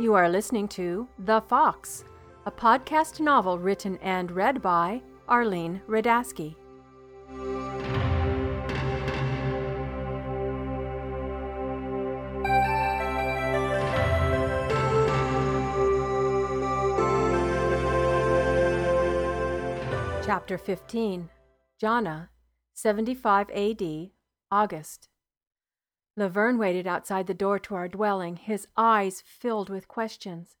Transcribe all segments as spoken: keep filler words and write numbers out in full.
You are listening to The Fox, a podcast novel written and read by Arlene Radasky. Chapter fifteen, Jahna, seventy-five A D, August. Lovern waited outside the door to our dwelling, his eyes filled with questions.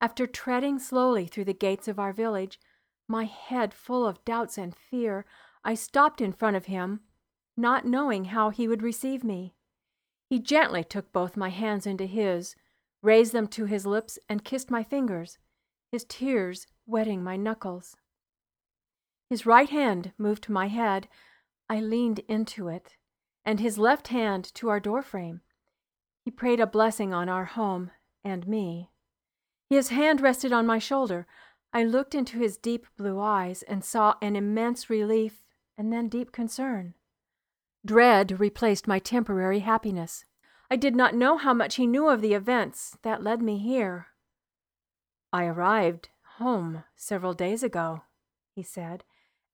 After treading slowly through the gates of our village, my head full of doubts and fear, I stopped in front of him, not knowing how he would receive me. He gently took both my hands into his, raised them to his lips, and kissed my fingers, his tears wetting my knuckles. His right hand moved to my head. I leaned into it, and his left hand to our doorframe. He prayed a blessing on our home and me. His hand rested on my shoulder. I looked into his deep blue eyes and saw an immense relief and then deep concern. Dread replaced my temporary happiness. I did not know how much he knew of the events that led me here. "I arrived home several days ago," he said.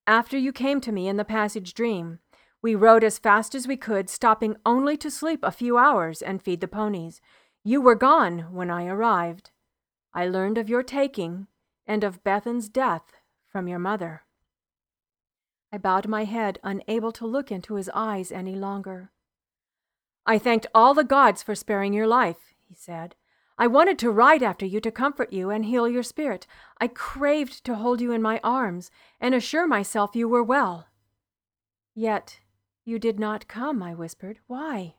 "After you came to me in the passage dream, we rode as fast as we could, stopping only to sleep a few hours and feed the ponies. You were gone when I arrived. I learned of your taking and of Bethan's death from your mother." I bowed my head, unable to look into his eyes any longer. "I thanked all the gods for sparing your life," he said. "I wanted to ride after you to comfort you and heal your spirit. I craved to hold you in my arms and assure myself you were well." "Yet you did not come," I whispered. "Why?"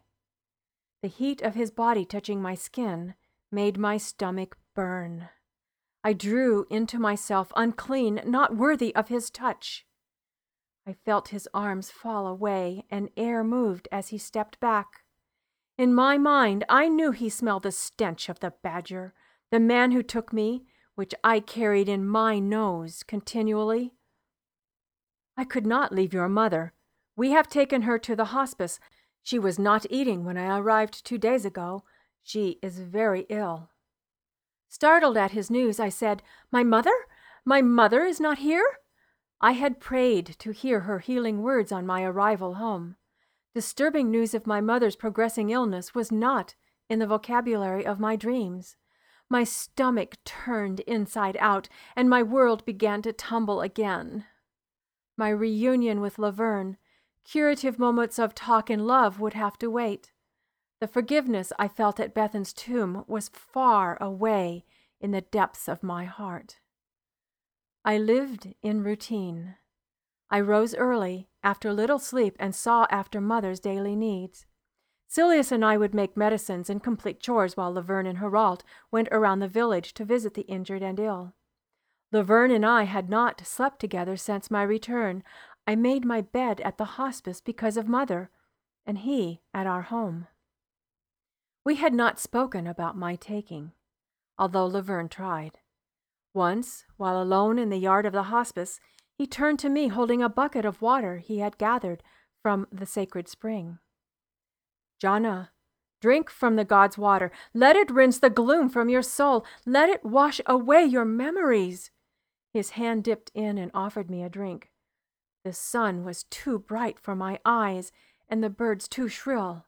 The heat of his body touching my skin made my stomach burn. I drew into myself, unclean, not worthy of his touch. I felt his arms fall away, and air moved as he stepped back. In my mind, I knew he smelled the stench of the badger, the man who took me, which I carried in my nose continually. "I could not leave your mother. We have taken her to the hospice. She was not eating when I arrived two days ago. She is very ill." Startled at his news, I said, "My mother? My mother is not here?" I had prayed to hear her healing words on my arrival home. Disturbing news of my mother's progressing illness was not in the vocabulary of my dreams. My stomach turned inside out, and my world began to tumble again. My reunion with Lovern, curative moments of talk and love would have to wait. The forgiveness I felt at Bethan's tomb was far away in the depths of my heart. I lived in routine. I rose early, after little sleep, and saw after Mother's daily needs. Silius and I would make medicines and complete chores while Lovern and Herald went around the village to visit the injured and ill. Lovern and I had not slept together since my return. I made my bed at the hospice because of Mother, and he at our home. We had not spoken about my taking, although Lovern tried. Once, while alone in the yard of the hospice, he turned to me holding a bucket of water he had gathered from the sacred spring. "Jahna, drink from the god's water. Let it rinse the gloom from your soul. Let it wash away your memories." His hand dipped in and offered me a drink. The sun was too bright for my eyes, and the birds too shrill.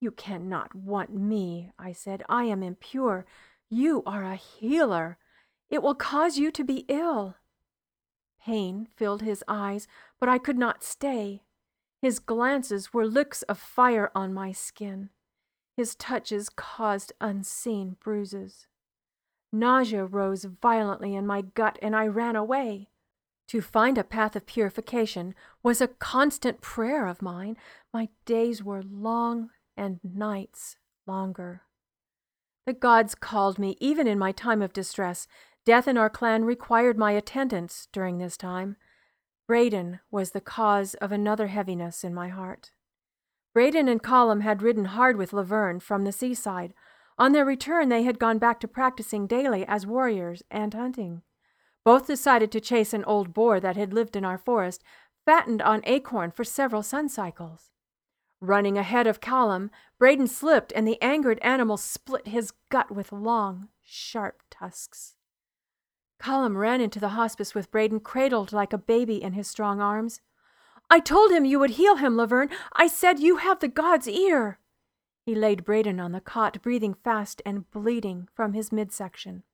"You cannot want me," I said. "I am impure. You are a healer. It will cause you to be ill." Pain filled his eyes, but I could not stay. His glances were licks of fire on my skin. His touches caused unseen bruises. Nausea rose violently in my gut, and I ran away. To find a path of purification was a constant prayer of mine. My days were long and nights longer. The gods called me even in my time of distress. Death in our clan required my attendance during this time. Braden was the cause of another heaviness in my heart. Braden and Colum had ridden hard with Lovern from the seaside. On their return, they had gone back to practicing daily as warriors and hunting. Both decided to chase an old boar that had lived in our forest, fattened on acorn for several sun cycles. Running ahead of Callum, Braden slipped and the angered animal split his gut with long, sharp tusks. Callum ran into the hospice with Braden cradled like a baby in his strong arms. "I told him you would heal him, Lovern. I said you have the god's ear." He laid Braden on the cot, breathing fast and bleeding from his midsection.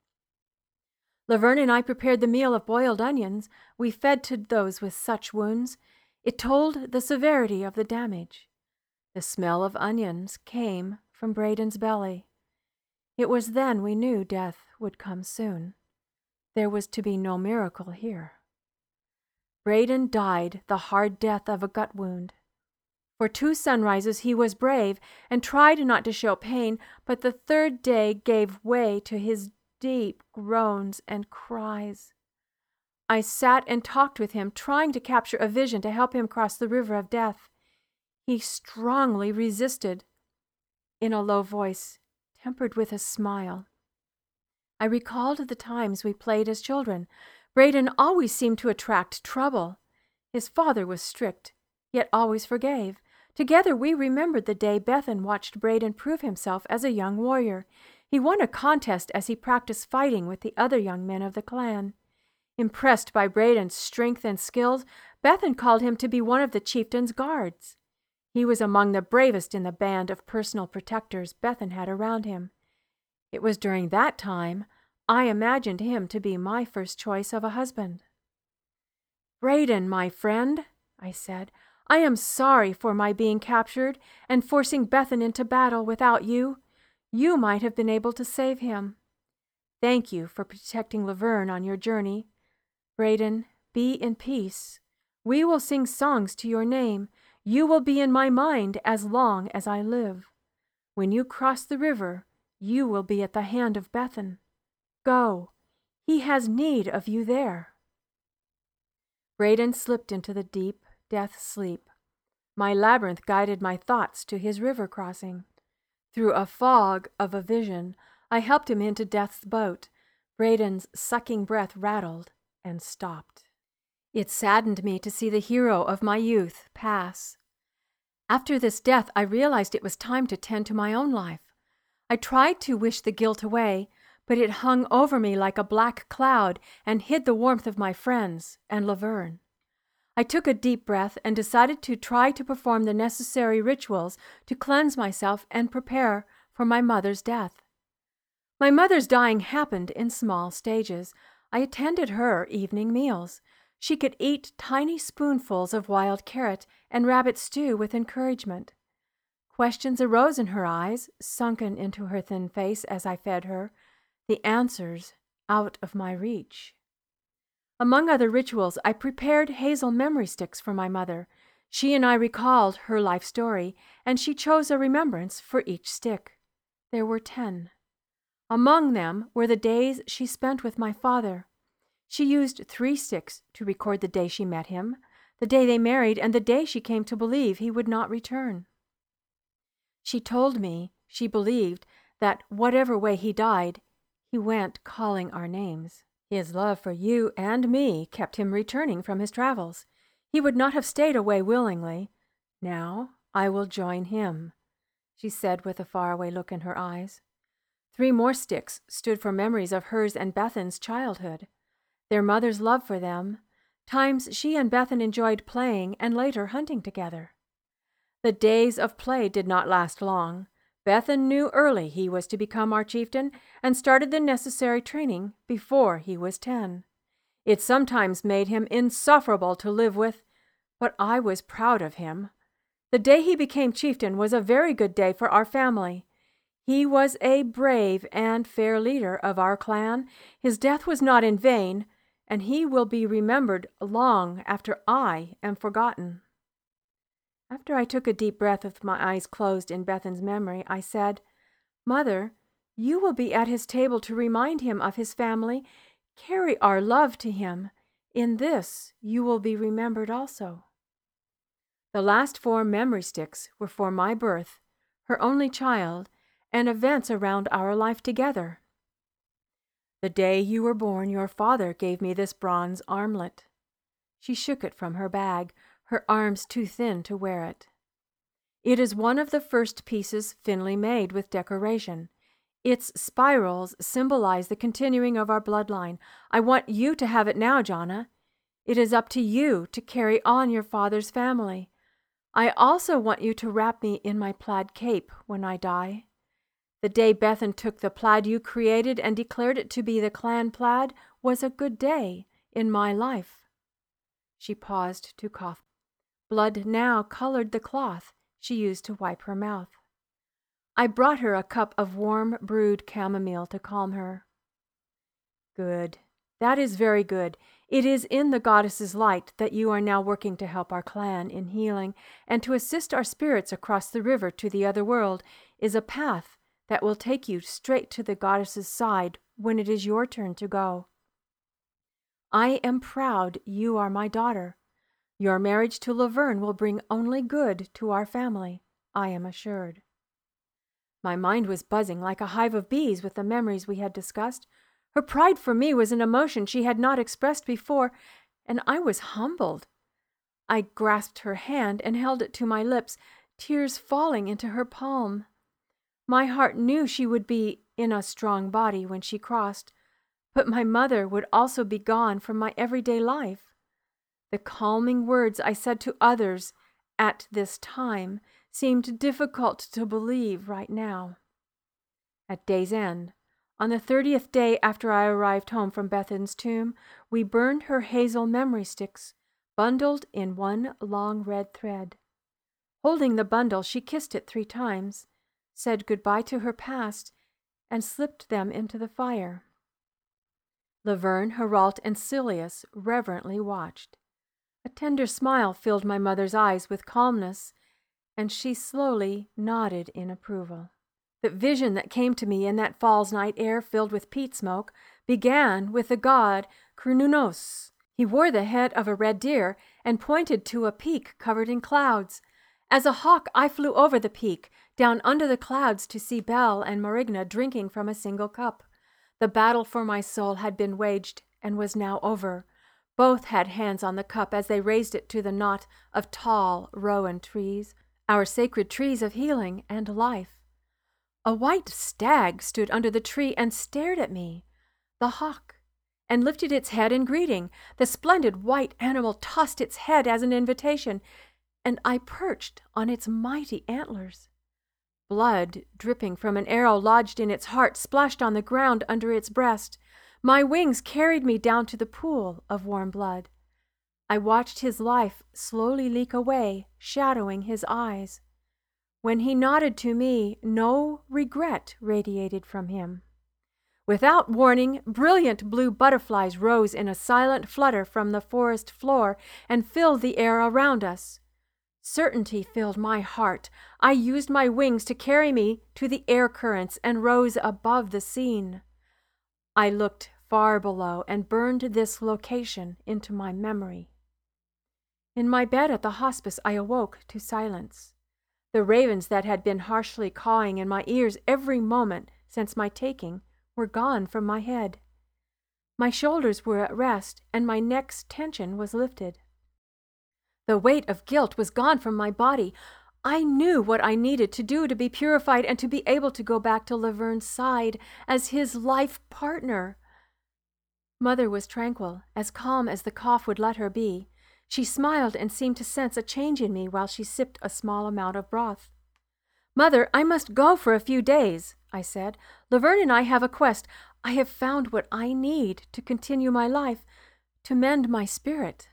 Lovern and I prepared the meal of boiled onions we fed to those with such wounds. It told the severity of the damage. The smell of onions came from Braden's belly. It was then we knew death would come soon. There was to be no miracle here. Braden died the hard death of a gut wound. For two sunrises he was brave and tried not to show pain, but the third day gave way to his deep groans and cries. I sat and talked with him, trying to capture a vision to help him cross the river of death. He strongly resisted, in a low voice, tempered with a smile. I recalled the times we played as children. Braden always seemed to attract trouble. His father was strict, yet always forgave. Together we remembered the day Bethan watched Braden prove himself as a young warrior. He won a contest as he practiced fighting with the other young men of the clan. Impressed by Braden's strength and skills, Bethan called him to be one of the chieftain's guards. He was among the bravest in the band of personal protectors Bethan had around him. It was during that time I imagined him to be my first choice of a husband. "Braden, my friend," I said, "I am sorry for my being captured and forcing Bethan into battle without you. You might have been able to save him. Thank you for protecting Lovern on your journey. Braden, be in peace. We will sing songs to your name. You will be in my mind as long as I live. When you cross the river, you will be at the hand of Bethan. Go. He has need of you there." Braden slipped into the deep death sleep. My labyrinth guided my thoughts to his river crossing. Through a fog of a vision, I helped him into death's boat. Braden's sucking breath rattled and stopped. It saddened me to see the hero of my youth pass. After this death, I realized it was time to tend to my own life. I tried to wish the guilt away, but it hung over me like a black cloud and hid the warmth of my friends and Lovern. I took a deep breath and decided to try to perform the necessary rituals to cleanse myself and prepare for my mother's death. My mother's dying happened in small stages. I attended her evening meals. She could eat tiny spoonfuls of wild carrot and rabbit stew with encouragement. Questions arose in her eyes, sunken into her thin face as I fed her, the answers out of my reach. Among other rituals, I prepared hazel memory sticks for my mother. She and I recalled her life story, and she chose a remembrance for each stick. There were ten. Among them were the days she spent with my father. She used three sticks to record the day she met him, the day they married, and the day she came to believe he would not return. She told me she believed that whatever way he died, he went calling our names. His love for you and me kept him returning from his travels. He would not have stayed away willingly. "Now I will join him," she said with a faraway look in her eyes. Three more sticks stood for memories of hers and Bethan's childhood, their mother's love for them, times she and Bethan enjoyed playing and later hunting together. The days of play did not last long. Bethan knew early he was to become our chieftain and started the necessary training before he was ten. It sometimes made him insufferable to live with, but I was proud of him. The day he became chieftain was a very good day for our family. He was a brave and fair leader of our clan. His death was not in vain, and he will be remembered long after I am forgotten. After I took a deep breath with my eyes closed in Bethan's memory, I said, "Mother, you will be at his table to remind him of his family. Carry our love to him. In this you will be remembered also." The last four memory sticks were for my birth, her only child, and events around our life together. "The day you were born, your father gave me this bronze armlet." She shook it from her bag, her arms too thin to wear it. It is one of the first pieces Finlay made with decoration. Its spirals symbolize the continuing of our bloodline. I want you to have it now, Jahna. It is up to you to carry on your father's family. I also want you to wrap me in my plaid cape when I die. The day Bethan took the plaid you created and declared it to be the clan plaid was a good day in my life. She paused to cough. Blood now colored the cloth she used to wipe her mouth. I brought her a cup of warm brewed chamomile to calm her. Good. That is very good. It is in the goddess's light that you are now working to help our clan in healing, and to assist our spirits across the river to the other world is a path that will take you straight to the goddess's side when it is your turn to go. I am proud you are my daughter. Your marriage to Lovern will bring only good to our family, I am assured. My mind was buzzing like a hive of bees with the memories we had discussed. Her pride for me was an emotion she had not expressed before, and I was humbled. I grasped her hand and held it to my lips, tears falling into her palm. My heart knew she would be in a strong body when she crossed, but my mother would also be gone from my everyday life. The calming words I said to others at this time seemed difficult to believe right now. At day's end, on the thirtieth day after I arrived home from Bethan's tomb, we burned her hazel memory sticks, bundled in one long red thread. Holding the bundle, she kissed it three times, said goodbye to her past, and slipped them into the fire. Lovern, Heralt, and Silius reverently watched. A tender smile filled my mother's eyes with calmness, and she slowly nodded in approval. The vision that came to me in that fall's night air filled with peat smoke began with the god Cernunnos. He wore the head of a red deer and pointed to a peak covered in clouds. As a hawk, I flew over the peak, down under the clouds to see Belle and Morrigna drinking from a single cup. The battle for my soul had been waged and was now over. Both had hands on the cup as they raised it to the knot of tall rowan trees, our sacred trees of healing and life. A white stag stood under the tree and stared at me, the hawk, and lifted its head in greeting. The splendid white animal tossed its head as an invitation, and I perched on its mighty antlers. Blood, dripping from an arrow lodged in its heart, splashed on the ground under its breast. My wings carried me down to the pool of warm blood. I watched his life slowly leak away, shadowing his eyes. When he nodded to me, no regret radiated from him. Without warning, brilliant blue butterflies rose in a silent flutter from the forest floor and filled the air around us. Certainty filled my heart. I used my wings to carry me to the air currents and rose above the scene. I looked far below and burned this location into my memory. In my bed at the hospice, I awoke to silence. The ravens that had been harshly cawing in my ears every moment since my taking were gone from my head. My shoulders were at rest, and my neck's tension was lifted. The weight of guilt was gone from my body. I knew what I needed to do to be purified and to be able to go back to Lavern's side as his life partner. Mother was tranquil, as calm as the cough would let her be. She smiled and seemed to sense a change in me while she sipped a small amount of broth. "Mother, I must go for a few days," I said. "Lovern and I have a quest. I have found what I need to continue my life, to mend my spirit."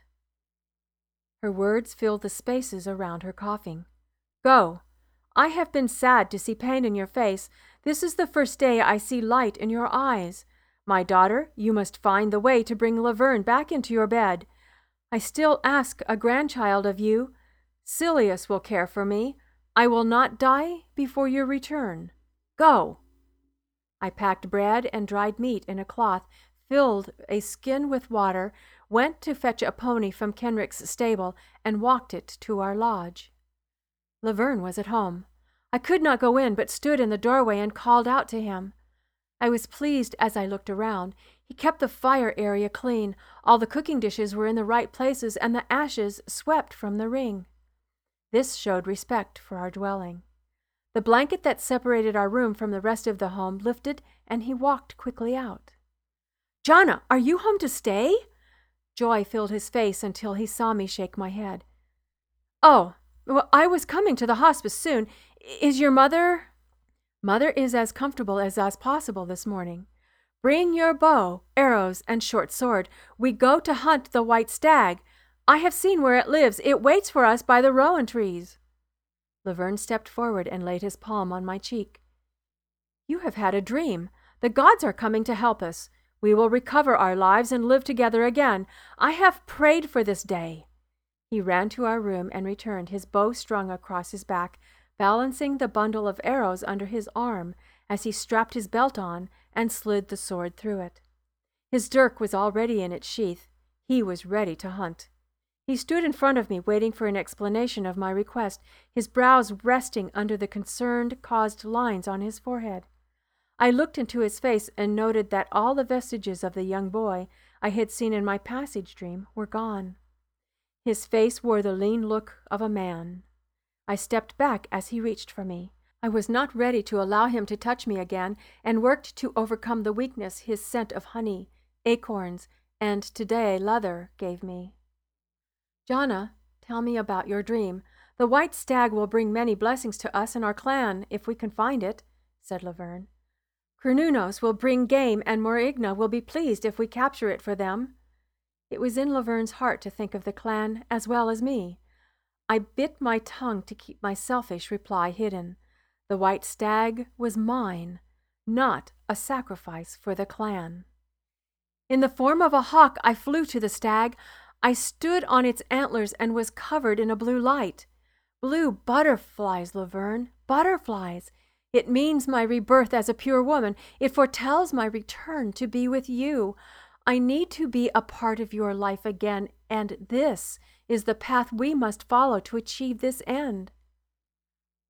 Her words filled the spaces around her coughing. "Go. I have been sad to see pain in your face. This is the first day I see light in your eyes. My daughter, you must find the way to bring Lovern back into your bed. I still ask a grandchild of you. Silius will care for me. I will not die before your return. Go." I packed bread and dried meat in a cloth, filled a skin with water, went to fetch a pony from Kenrick's stable, and walked it to our lodge. Lovern was at home. I could not go in, but stood in the doorway and called out to him. I was pleased as I looked around. He kept the fire area clean. All the cooking dishes were in the right places, and the ashes swept from the ring. This showed respect for our dwelling. The blanket that separated our room from the rest of the home lifted, and he walked quickly out. "Jahna, are you home to stay?" Joy filled his face until he saw me shake my head. "Oh, well, I was coming to the hospice soon. Is your mother—" "Mother is as comfortable as as possible this morning. Bring your bow, arrows, and short sword. We go to hunt the white stag. I have seen where it lives. It waits for us by the rowan trees." Lovern stepped forward and laid his palm on my cheek. "You have had a dream. The gods are coming to help us. We will recover our lives and live together again. I have prayed for this day." He ran to our room and returned, his bow strung across his back, balancing the bundle of arrows under his arm as he strapped his belt on and slid the sword through it. His dirk was already in its sheath. He was ready to hunt. He stood in front of me, waiting for an explanation of my request, his brows resting under the concerned-caused lines on his forehead. I looked into his face and noted that all the vestiges of the young boy I had seen in my passage dream were gone. His face wore the lean look of a man. I stepped back as he reached for me. I was not ready to allow him to touch me again, and worked to overcome the weakness his scent of honey, acorns, and today leather gave me. "Jahna, tell me about your dream. The white stag will bring many blessings to us and our clan, if we can find it," said Lovern. "Cernunnos will bring game, and Morrigna will be pleased if we capture it for them." It was in Lovern's heart to think of the clan as well as me. I bit my tongue to keep my selfish reply hidden. The white stag was mine, not a sacrifice for the clan. "In the form of a hawk I flew to the stag. I stood on its antlers and was covered in a blue light. Blue butterflies, Lovern, butterflies. It means my rebirth as a pure woman. It foretells my return to be with you. I need to be a part of your life again, and this is the path we must follow to achieve this end."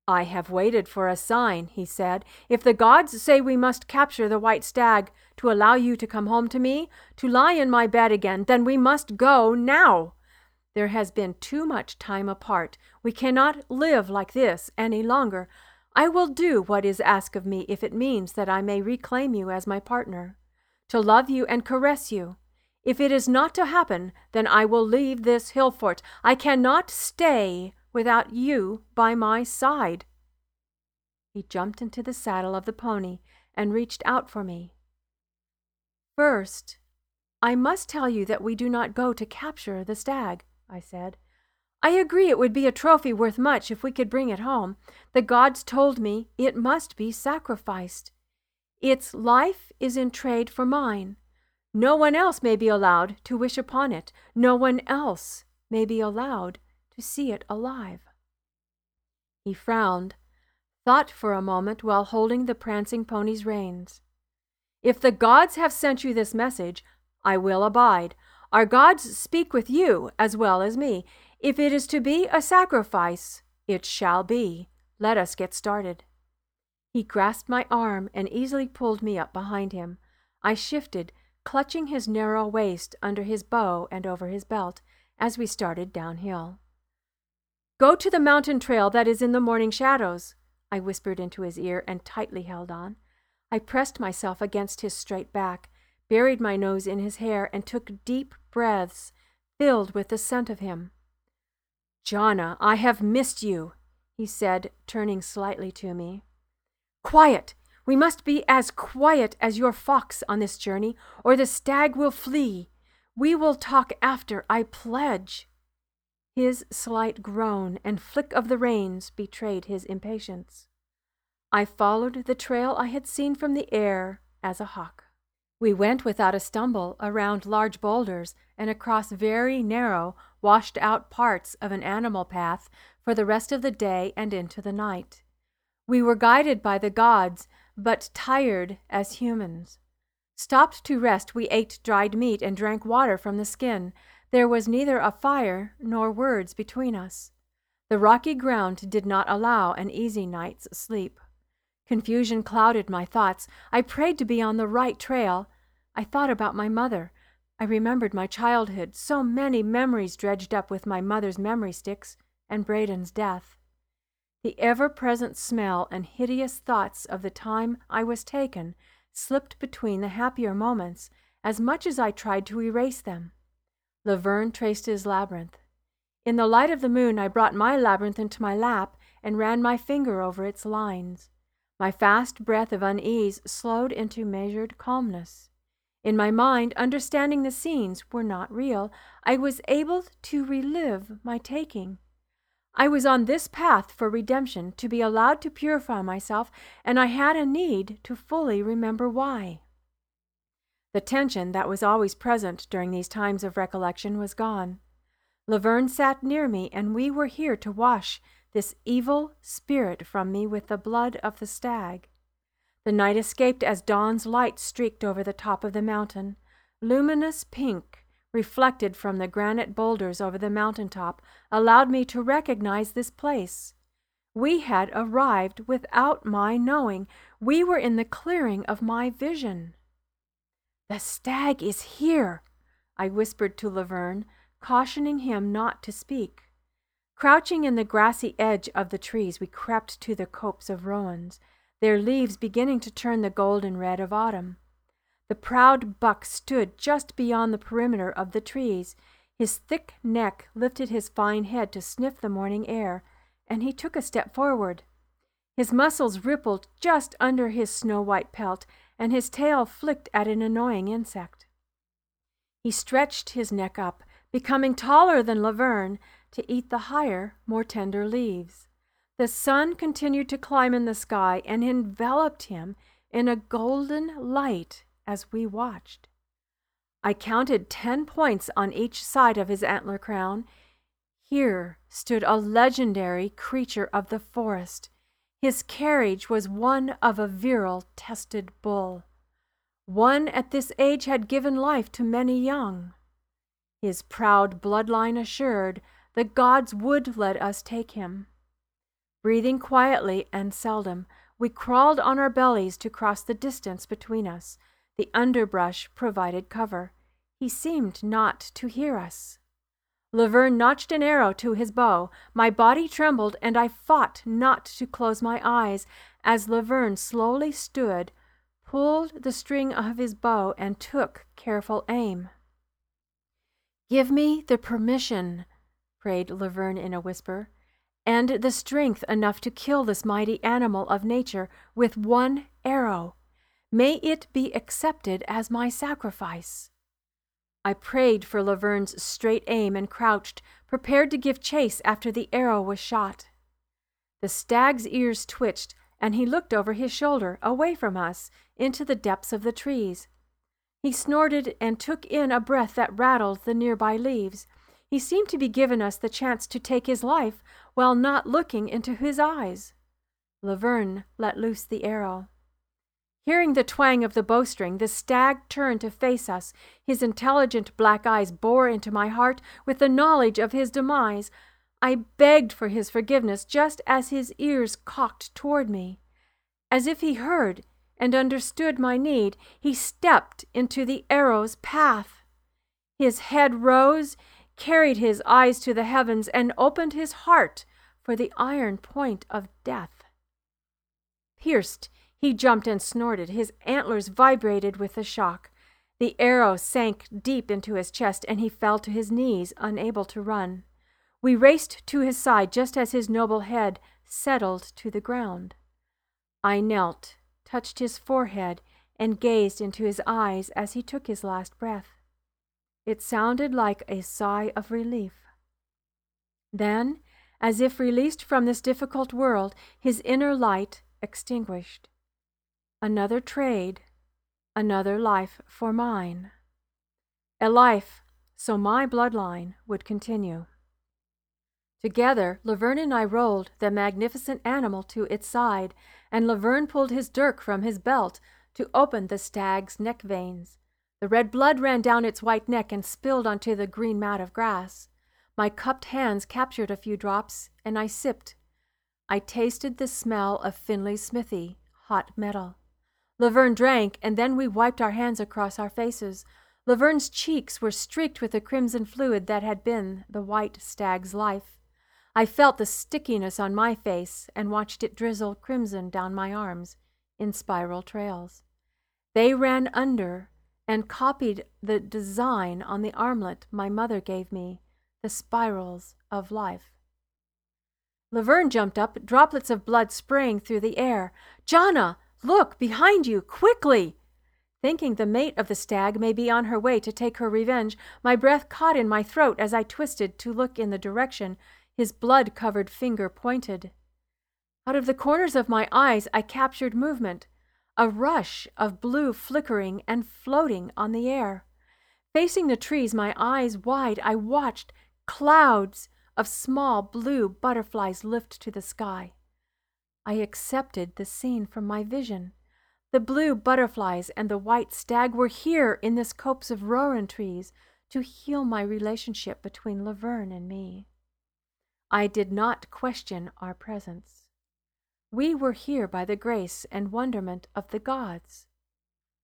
"I have waited for a sign," he said. "If the gods say we must capture the white stag to allow you to come home to me, to lie in my bed again, then we must go now. There has been too much time apart. We cannot live like this any longer. I will do what is asked of me if it means that I may reclaim you as my partner, to love you and caress you. If it is not to happen, then I will leave this hill fort. I cannot stay without you by my side." He jumped into the saddle of the pony and reached out for me. "First, I must tell you that we do not go to capture the stag," I said. "I agree it would be a trophy worth much if we could bring it home. The gods told me it must be sacrificed. Its life is in trade for mine. No one else may be allowed to wish upon it. No one else may be allowed to see it alive." He frowned, thought for a moment while holding the prancing pony's reins. "If the gods have sent you this message, I will abide. Our gods speak with you as well as me. If it is to be a sacrifice, it shall be. Let us get started." He grasped my arm and easily pulled me up behind him. I shifted, clutching his narrow waist under his bow and over his belt, as we started downhill. "Go to the mountain trail that is in the morning shadows," I whispered into his ear and tightly held on. I pressed myself against his straight back, buried my nose in his hair, and took deep breaths filled with the scent of him. "Jahna, I have missed you," he said, turning slightly to me. "Quiet! We must be as quiet as your fox on this journey, or the stag will flee. We will talk after, I pledge." His slight groan and flick of the reins betrayed his impatience. I followed the trail I had seen from the air as a hawk. We went without a stumble around large boulders and across very narrow, washed-out parts of an animal path for the rest of the day and into the night. We were guided by the gods, but tired as humans. Stopped to rest, we ate dried meat and drank water from the skin. There was neither a fire nor words between us. The rocky ground did not allow an easy night's sleep. Confusion clouded my thoughts. I prayed to be on the right trail. I thought about my mother. I remembered my childhood, so many memories dredged up with my mother's memory sticks and Braden's death. The ever-present smell and hideous thoughts of the time I was taken slipped between the happier moments as much as I tried to erase them. Lovern traced his labyrinth. In the light of the moon I brought my labyrinth into my lap and ran my finger over its lines. My fast breath of unease slowed into measured calmness. In my mind, understanding the scenes were not real, I was able to relive my taking. I was on this path for redemption, to be allowed to purify myself, and I had a need to fully remember why. The tension that was always present during these times of recollection was gone. Lovern sat near me, and we were here to wash this evil spirit from me with the blood of the stag. The night escaped as dawn's light streaked over the top of the mountain, luminous pink, reflected from the granite boulders over the mountaintop, allowed me to recognize this place. We had arrived without my knowing. We were in the clearing of my vision. "The stag is here," I whispered to Lovern, cautioning him not to speak. Crouching in the grassy edge of the trees, we crept to the copse of rowans, their leaves beginning to turn the golden red of autumn. The proud buck stood just beyond the perimeter of the trees. His thick neck lifted his fine head to sniff the morning air, and he took a step forward. His muscles rippled just under his snow-white pelt, and his tail flicked at an annoying insect. He stretched his neck up, becoming taller than Lovern, to eat the higher, more tender leaves. The sun continued to climb in the sky and enveloped him in a golden light as we watched. I counted ten points on each side of his antler crown. Here stood a legendary creature of the forest. His carriage was one of a virile, tested bull. One at this age had given life to many young. His proud bloodline assured, the gods would let us take him. Breathing quietly and seldom, we crawled on our bellies to cross the distance between us. The underbrush provided cover. He seemed not to hear us. Lovern notched an arrow to his bow. My body trembled, and I fought not to close my eyes as Lovern slowly stood, pulled the string of his bow, and took careful aim. "Give me the permission," prayed Lovern in a whisper, "and the strength enough to kill this mighty animal of nature with one arrow. May it be accepted as my sacrifice." I prayed for Lovern's straight aim and crouched, prepared to give chase after the arrow was shot. The stag's ears twitched, and he looked over his shoulder, away from us, into the depths of the trees. He snorted and took in a breath that rattled the nearby leaves. He seemed to be giving us the chance to take his life while not looking into his eyes. Lovern let loose the arrow. Hearing the twang of the bowstring, the stag turned to face us. His intelligent black eyes bore into my heart with the knowledge of his demise. I begged for his forgiveness just as his ears cocked toward me. As if he heard and understood my need, he stepped into the arrow's path. His head rose, carried his eyes to the heavens, and opened his heart for the iron point of death. Pierced, he jumped and snorted. His antlers vibrated with the shock. The arrow sank deep into his chest, and he fell to his knees, unable to run. We raced to his side just as his noble head settled to the ground. I knelt, touched his forehead, and gazed into his eyes as he took his last breath. It sounded like a sigh of relief. Then, as if released from this difficult world, his inner light extinguished. Another trade, another life for mine. A life so my bloodline would continue. Together, Lovern and I rolled the magnificent animal to its side, and Lovern pulled his dirk from his belt to open the stag's neck veins. The red blood ran down its white neck and spilled onto the green mat of grass. My cupped hands captured a few drops, and I sipped. I tasted the smell of Finley's smithy, hot metal. Lovern drank, and then we wiped our hands across our faces. Lovern's cheeks were streaked with the crimson fluid that had been the white stag's life. I felt the stickiness on my face and watched it drizzle crimson down my arms in spiral trails. They ran under and copied the design on the armlet my mother gave me, the spirals of life. Lovern jumped up, droplets of blood spraying through the air. "Jahna, look, behind you, quickly!" Thinking the mate of the stag may be on her way to take her revenge, my breath caught in my throat as I twisted to look in the direction his blood-covered finger pointed. Out of the corners of my eyes I captured movement, a rush of blue flickering and floating on the air. Facing the trees, my eyes wide, I watched clouds of small blue butterflies lift to the sky. I accepted the scene from my vision. The blue butterflies and the white stag were here in this copse of rowan trees to heal my relationship between Lovern and me. I did not question our presence. We were here by the grace and wonderment of the gods.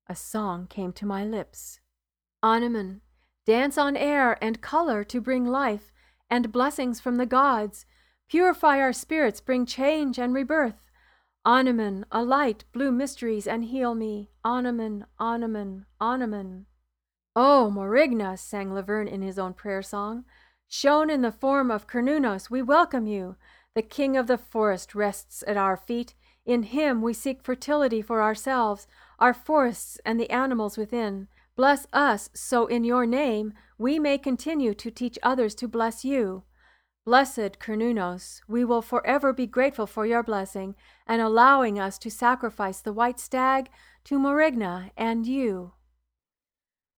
A song came to my lips. Anemen, dance on air and color to bring life and blessings from the gods. Purify our spirits, bring change and rebirth. Anemen, a light, blue mysteries, and heal me. Anemen, Anemen, Anemen. Oh, Morrigna, sang Lovern in his own prayer song. Shown in the form of Cernunnos, we welcome you. The king of the forest rests at our feet. In him we seek fertility for ourselves, our forests, and the animals within. Bless us, so in your name we may continue to teach others to bless you. Blessed Cernunnos, we will forever be grateful for your blessing and allowing us to sacrifice the white stag to Morrigna and you.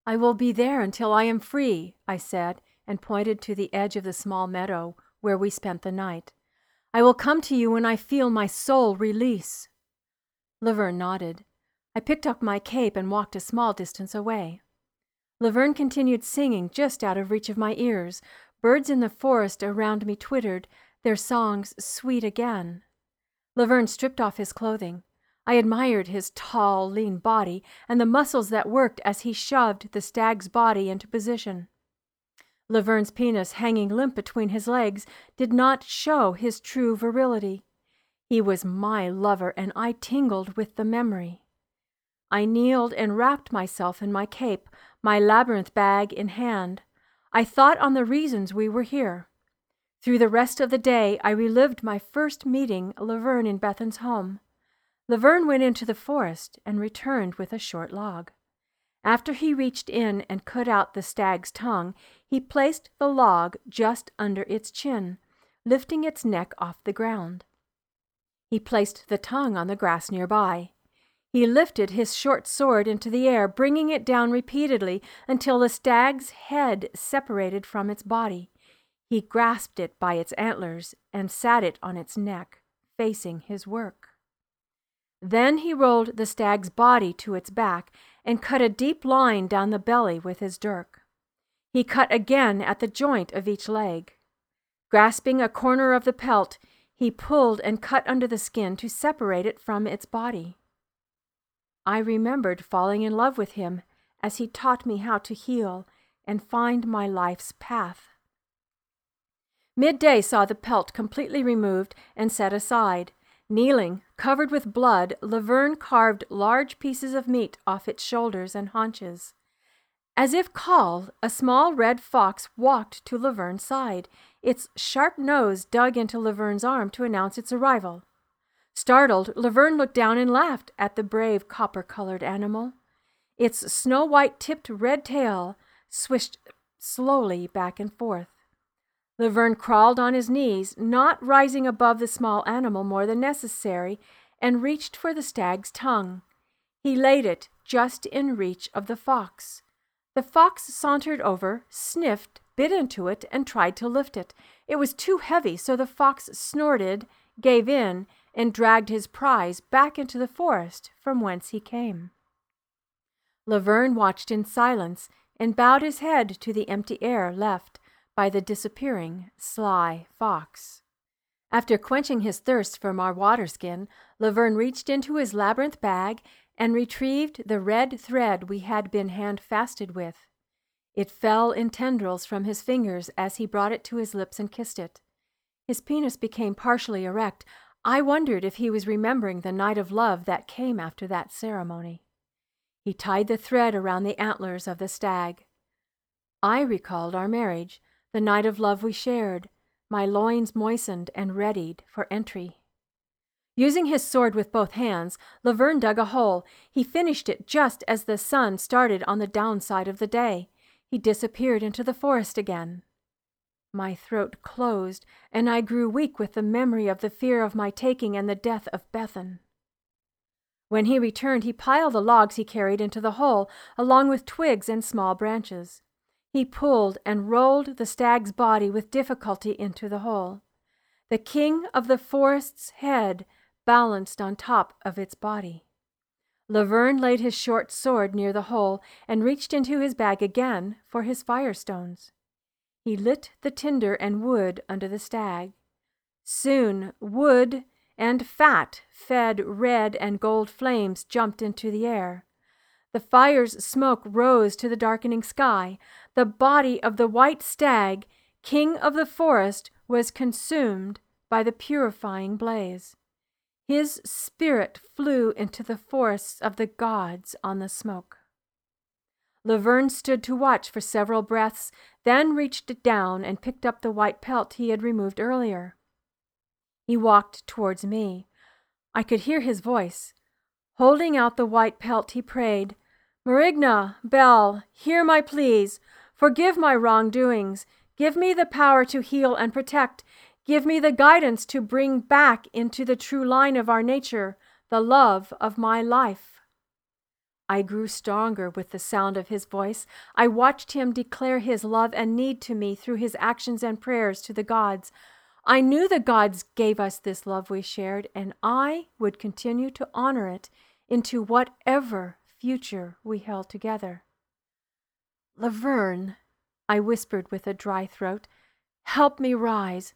I will be there until I am free, I said, and pointed to the edge of the small meadow where we spent the night. I will come to you when I feel my soul release. Lovern nodded. I picked up my cape and walked a small distance away. Lovern continued singing just out of reach of my ears. Birds in the forest around me twittered, their songs sweet again. Lovern stripped off his clothing. I admired his tall, lean body and the muscles that worked as he shoved the stag's body into position. Lovern's penis, hanging limp between his legs, did not show his true virility. He was my lover, and I tingled with the memory. I kneeled and wrapped myself in my cape, my labyrinth bag in hand. I thought on the reasons we were here. Through the rest of the day, I relived my first meeting Lovern in Bethan's home. Lovern went into the forest and returned with a short log. After he reached in and cut out the stag's tongue, he placed the log just under its chin, lifting its neck off the ground. He placed the tongue on the grass nearby. He lifted his short sword into the air, bringing it down repeatedly until the stag's head separated from its body. He grasped it by its antlers and sat it on its neck, facing his work. Then he rolled the stag's body to its back and cut a deep line down the belly with his dirk. He cut again at the joint of each leg. Grasping a corner of the pelt, he pulled and cut under the skin to separate it from its body. I remembered falling in love with him as he taught me how to heal and find my life's path. Midday saw the pelt completely removed and set aside. Kneeling, covered with blood, Lovern carved large pieces of meat off its shoulders and haunches. As if called, a small red fox walked to Lovern's side. Its sharp nose dug into Lovern's arm to announce its arrival. Startled, Lovern looked down and laughed at the brave copper-colored animal. Its snow-white tipped red tail swished slowly back and forth. Lovern crawled on his knees, not rising above the small animal more than necessary, and reached for the stag's tongue. He laid it just in reach of the fox. The fox sauntered over, sniffed, bit into it, and tried to lift it. It was too heavy, so the fox snorted, gave in, and dragged his prize back into the forest from whence he came. Lovern watched in silence and bowed his head to the empty air left by the disappearing, sly fox. After quenching his thirst from our water-skin, Lovern reached into his labyrinth bag and retrieved the red thread we had been hand-fasted with. It fell in tendrils from his fingers as he brought it to his lips and kissed it. His penis became partially erect. I wondered if he was remembering the night of love that came after that ceremony. He tied the thread around the antlers of the stag. I recalled our marriage, the night of love we shared, my loins moistened and readied for entry. Using his sword with both hands, Lovern dug a hole. He finished it just as the sun started on the downside of the day. He disappeared into the forest again. My throat closed, and I grew weak with the memory of the fear of my taking and the death of Bethan. When he returned, he piled the logs he carried into the hole, along with twigs and small branches. He pulled and rolled the stag's body with difficulty into the hole. The king of the forest's head balanced on top of its body. Lovern laid his short sword near the hole and reached into his bag again for his firestones. He lit the tinder and wood under the stag. Soon wood and fat fed red and gold flames jumped into the air. The fire's smoke rose to the darkening sky. The body of the white stag, king of the forest, was consumed by the purifying blaze. His spirit flew into the forests of the gods on the smoke. Lovern stood to watch for several breaths, then reached down and picked up the white pelt he had removed earlier. He walked towards me. I could hear his voice. Holding out the white pelt, he prayed, "Morrigna, Belle, hear my pleas. Forgive my wrongdoings. Give me the power to heal and protect. Give me the guidance to bring back into the true line of our nature the love of my life." I grew stronger with the sound of his voice. I watched him declare his love and need to me through his actions and prayers to the gods. I knew the gods gave us this love we shared, and I would continue to honor it into whatever future we held together. "Lovern," I whispered with a dry throat, "help me rise.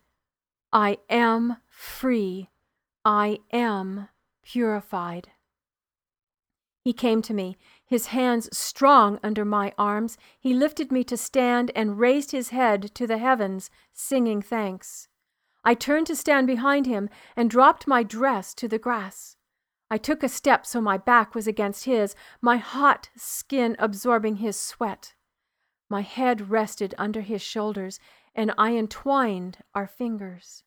I am free. I am purified." He came to me, his hands strong under my arms. He lifted me to stand and raised his head to the heavens, singing thanks. I turned to stand behind him and dropped my dress to the grass. I took a step so my back was against his, my hot skin absorbing his sweat. My head rested under his shoulders, and I entwined our fingers.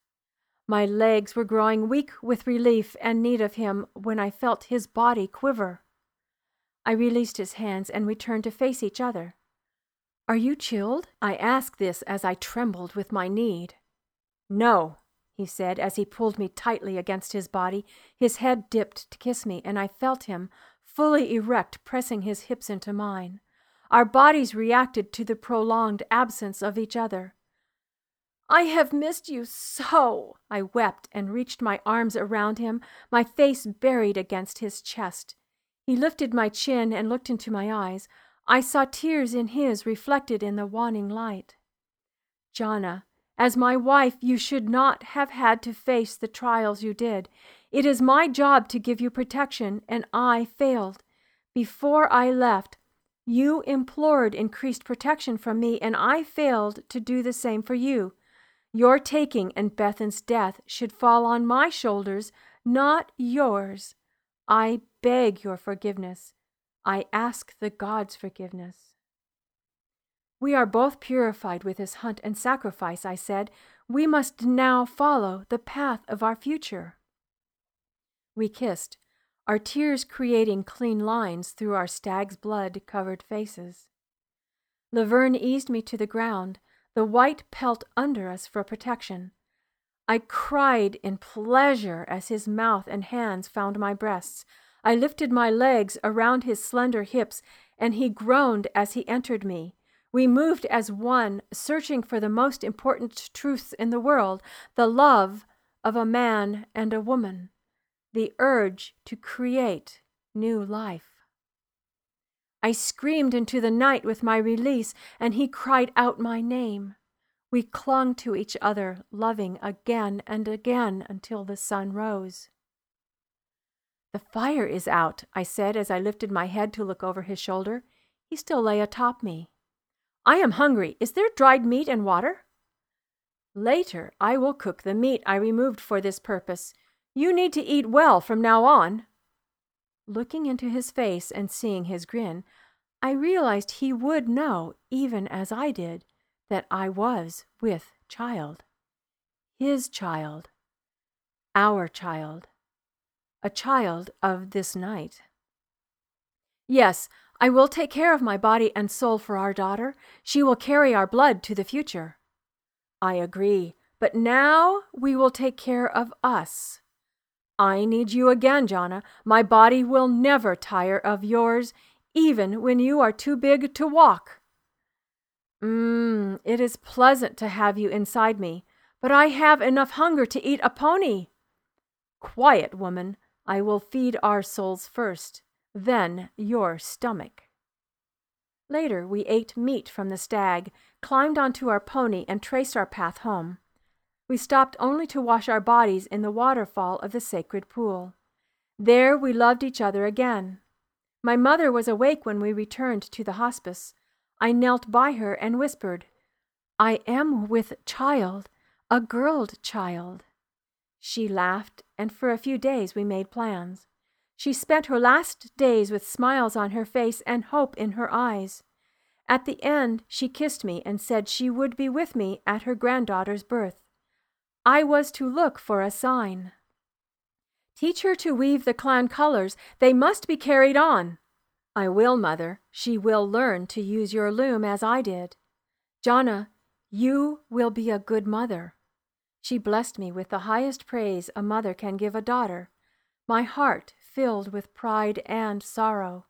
My legs were growing weak with relief and need of him when I felt his body quiver. I released his hands and we turned to face each other. "Are you chilled?" I asked this as I trembled with my need. "No," he said as he pulled me tightly against his body. His head dipped to kiss me, and I felt him, fully erect, pressing his hips into mine. Our bodies reacted to the prolonged absence of each other. "I have missed you so," I wept and reached my arms around him, my face buried against his chest. He lifted my chin and looked into my eyes. I saw tears in his reflected in the waning light. "Jahna, as my wife, you should not have had to face the trials you did. It is my job to give you protection, and I failed. Before I left, you implored increased protection from me, and I failed to do the same for you. Your taking and Bethan's death should fall on my shoulders, not yours. I beg your forgiveness. I ask the gods' forgiveness." "We are both purified with this hunt and sacrifice," I said. "We must now follow the path of our future." We kissed, our tears creating clean lines through our stag's blood-covered faces. Lovern eased me to the ground, the white pelt under us for protection. I cried in pleasure as his mouth and hands found my breasts. I lifted my legs around his slender hips, and he groaned as he entered me. We moved as one, searching for the most important truths in the world, the love of a man and a woman, the urge to create new life. I screamed into the night with my release, and he cried out my name. We clung to each other, loving again and again until the sun rose. "The fire is out," I said as I lifted my head to look over his shoulder. He still lay atop me. "I am hungry. Is there dried meat and water?" Later, I will cook the meat I removed for this purpose. You need to eat well from now on." Looking into his face and seeing his grin, I realized he would know, even as I did, that I was with child. His child. Our child. A child of this night. "Yes, I will take care of my body and soul for our daughter. She will carry our blood to the future." "I agree, but now we will take care of us. I need you again, Jahna. My body will never tire of yours, even when you are too big to walk." Mmm, it is pleasant to have you inside me, but I have enough hunger to eat a pony." "Quiet, woman. I will feed our souls first, then your stomach." Later, we ate meat from the stag, climbed onto our pony, and traced our path home. We stopped only to wash our bodies in the waterfall of the sacred pool. There we loved each other again. My mother was awake when we returned to the hospice. I knelt by her and whispered, "I am with child, a girled child." She laughed, and for a few days we made plans. She spent her last days with smiles on her face and hope in her eyes. At the end, she kissed me and said she would be with me at her granddaughter's birth. I was to look for a sign. "Teach her to weave the clan colors. They must be carried on." "I will, Mother. She will learn to use your loom as I did. Jahna, you will be a good mother." She blessed me with the highest praise a mother can give a daughter. My heart filled with pride and sorrow.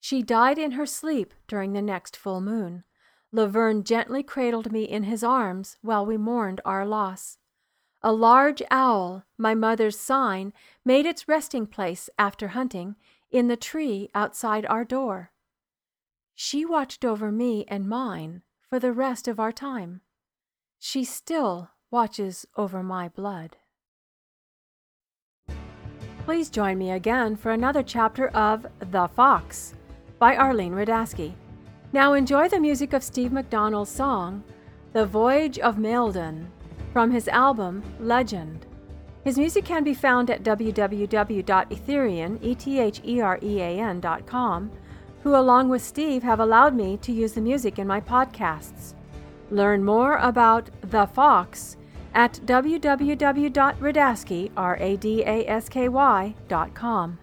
She died in her sleep during the next full moon. Lovern gently cradled me in his arms while we mourned our loss. A large owl, my mother's sign, made its resting place after hunting in the tree outside our door. She watched over me and mine for the rest of our time. She still watches over my blood. Please join me again for another chapter of The Fox by Arlene Radasky. Now enjoy the music of Steve McDonald's song, The Voyage of Meldon, from his album Legend. His music can be found at w w w dot etherean dot com, who along with Steve have allowed me to use the music in my podcasts. Learn more about The Fox at w w w dot radasky dot com.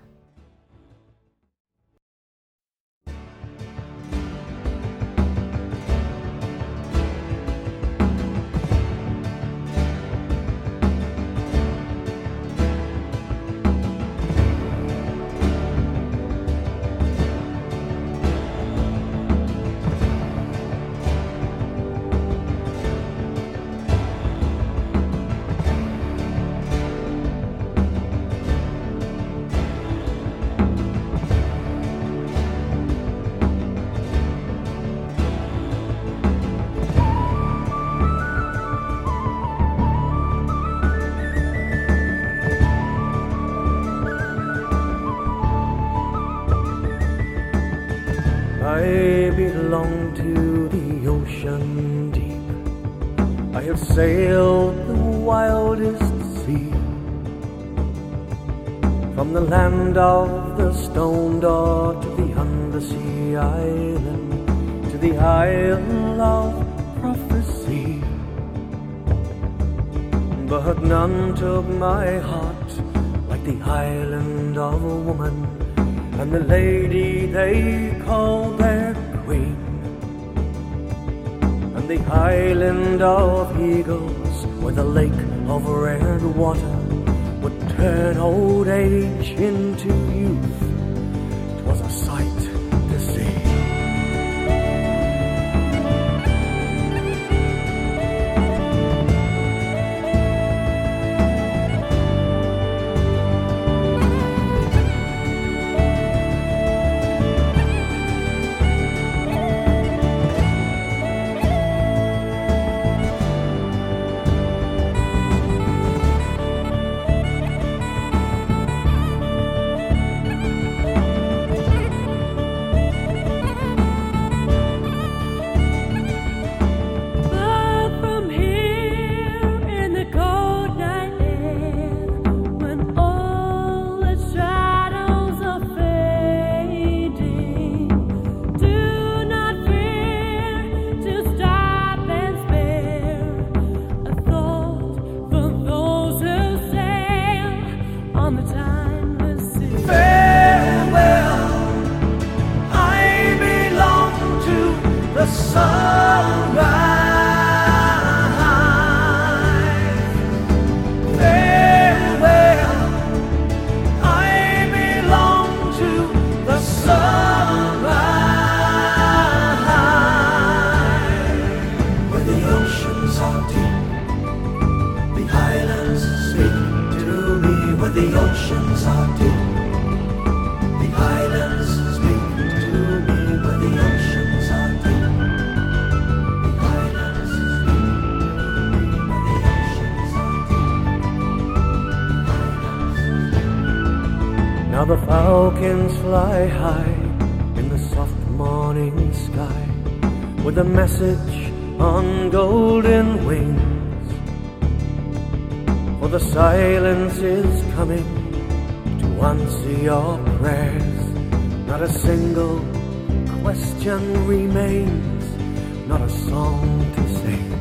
Ocean deep, I have sailed the wildest sea, from the land of the stone door to the undersea island, to the isle of prophecy. But none took my heart like the island of a woman, and the lady they called their queen. The island of eagles, where the lake of red water would turn old age into youth, 'twas a sight to see. Now the falcons fly high in the soft morning sky, with a message on golden wings. For the silence is coming to answer your prayers. Not a single question remains, not a song to sing.